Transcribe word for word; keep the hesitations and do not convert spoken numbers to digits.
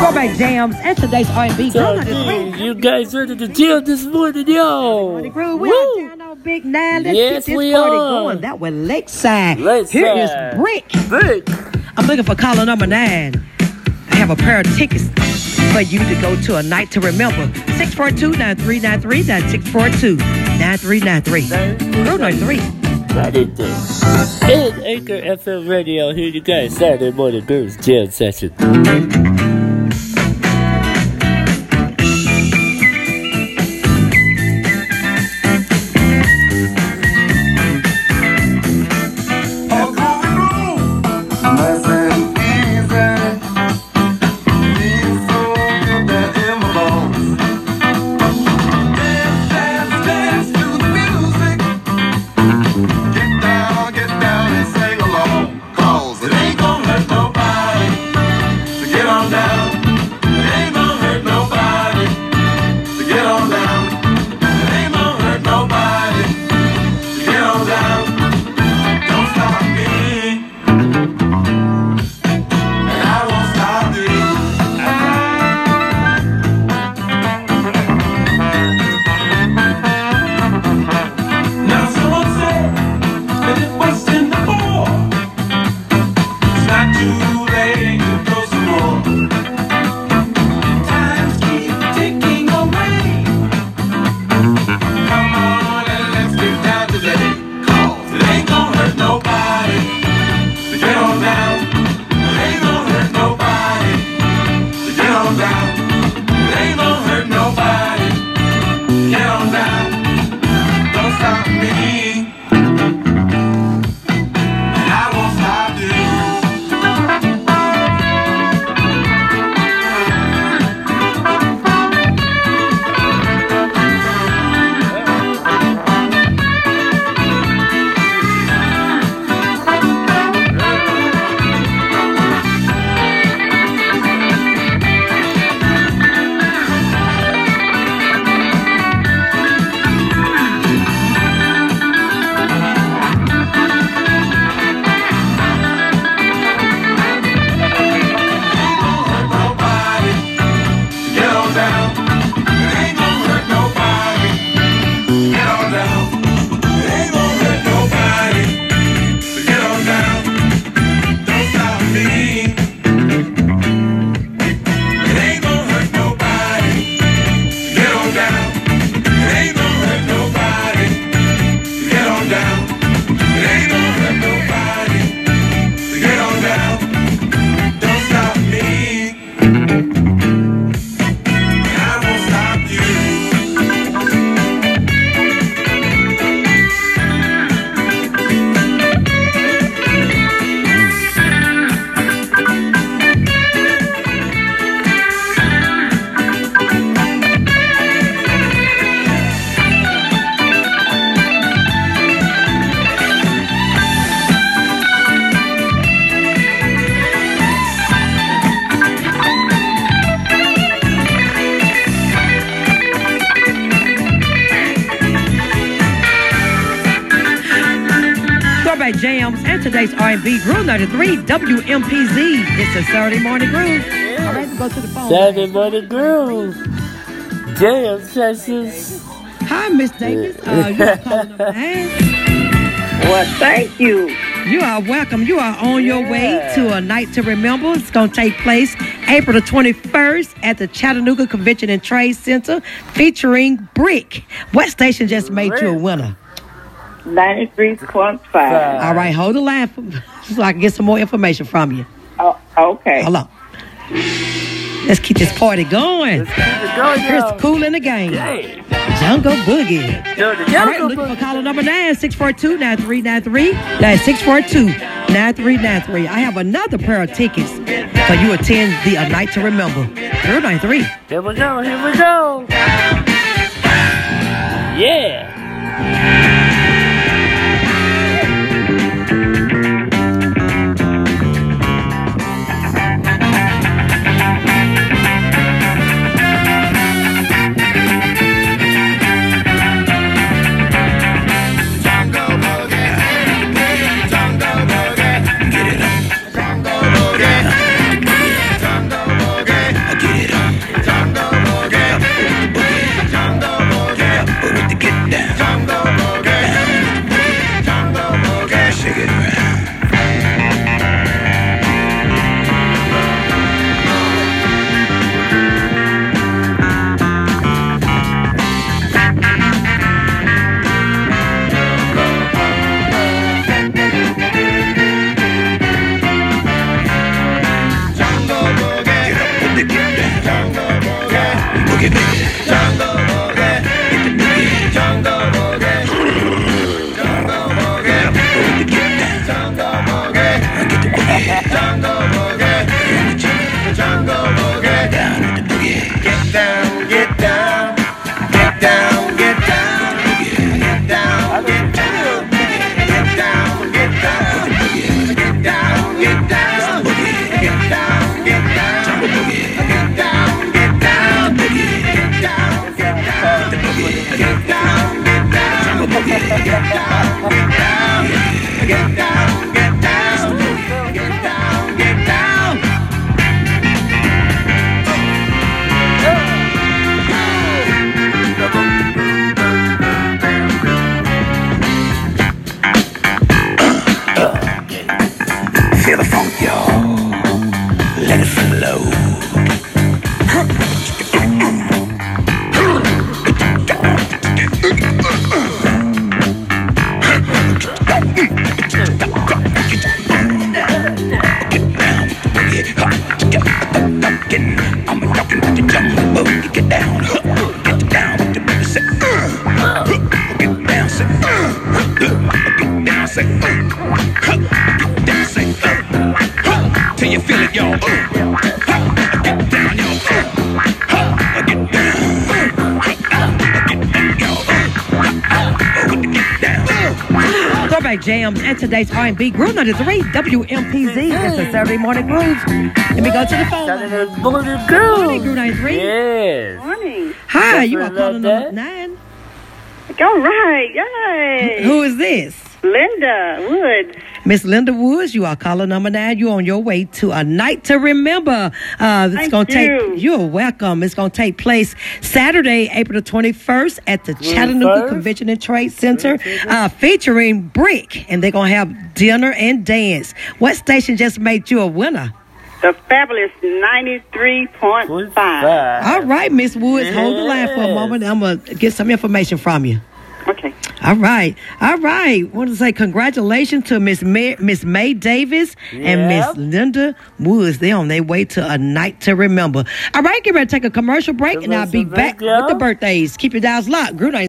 throwback jams, and today's R and B. So, dude, you guys are at the gym this morning, yo. Money, money, we Woo. Are down on Big Nine. Let's yes, get this we party are. Going. That was Lakeside. Lakeside. Here is Brick. Brick. I'm looking for caller number nine. I have a pair of tickets for you to go to a night to remember. six four two, nine three nine three. That's six four two, nine three nine three. zero nine three. It's Anchor F M Radio. Here you guys, Saturday morning girls jam session. Today's R and B Groove ninety-three W M P Z. It's a Saturday morning groove. Yes. All right, we'll go to the phone. Saturday morning groove. Jam sessions. Hi, Miss Davis. Uh, you're calling up Well, thank you. You are welcome. You are on yeah. your way to a night to remember. It's going to take place April the twenty-first at the Chattanooga Convention and Trade Center featuring Brick. What station just made Brick. You a winner? ninety-three point five. All right, hold the line for, so I can get some more information from you. Oh, okay. Hold on. Let's keep this party going. Let's keep it going. Here's Kool and the Gang. Hey. Jungle Boogie. Jungle All right, looking Boogie. For caller number nine, six four two, nine three nine three. That's six four two, nine three nine three. I have another pair of tickets for you attend the A Night to Remember. zero nine three. Here we go, here we go. Yeah. Get down, get down, get down, get down. Feel the funk, y'all. Let it flow. Get down, say, uh, till you feel it, y'all. Uh, uh, get down, y'all. Uh, uh, get down, uh, uh, get down, y'all. Uh, uh, uh, get down. Throwback jams and today's R and B groove night is the race W M P Z. It's a Saturday morning groove. Let me go to the phone. Saturday morning groove. Morning groove night three. Yes. Morning. Hi, you are calling number nine. All right, yay. Who is this? Linda Woods. Miss Linda Woods, you are caller number nine. You're on your way to a night to remember. Uh, it's Thank gonna you. Take, you're welcome. It's going to take place Saturday, April the twenty-first at the Chattanooga Convention and Trade Center, uh, featuring Brick. And they're going to have dinner and dance. What station just made you a winner? The fabulous ninety-three point five. All right, Miss Woods, yes. Hold the line for a moment. I'm going to get some information from you. Okay. All right. All right. I want to say congratulations to Miss May, Miss May Davis yep. and Miss Linda Woods. They're on their way to a night to remember. All right. Get ready to take a commercial break, and I'll be back with the birthdays. Keep your dials locked. Good night.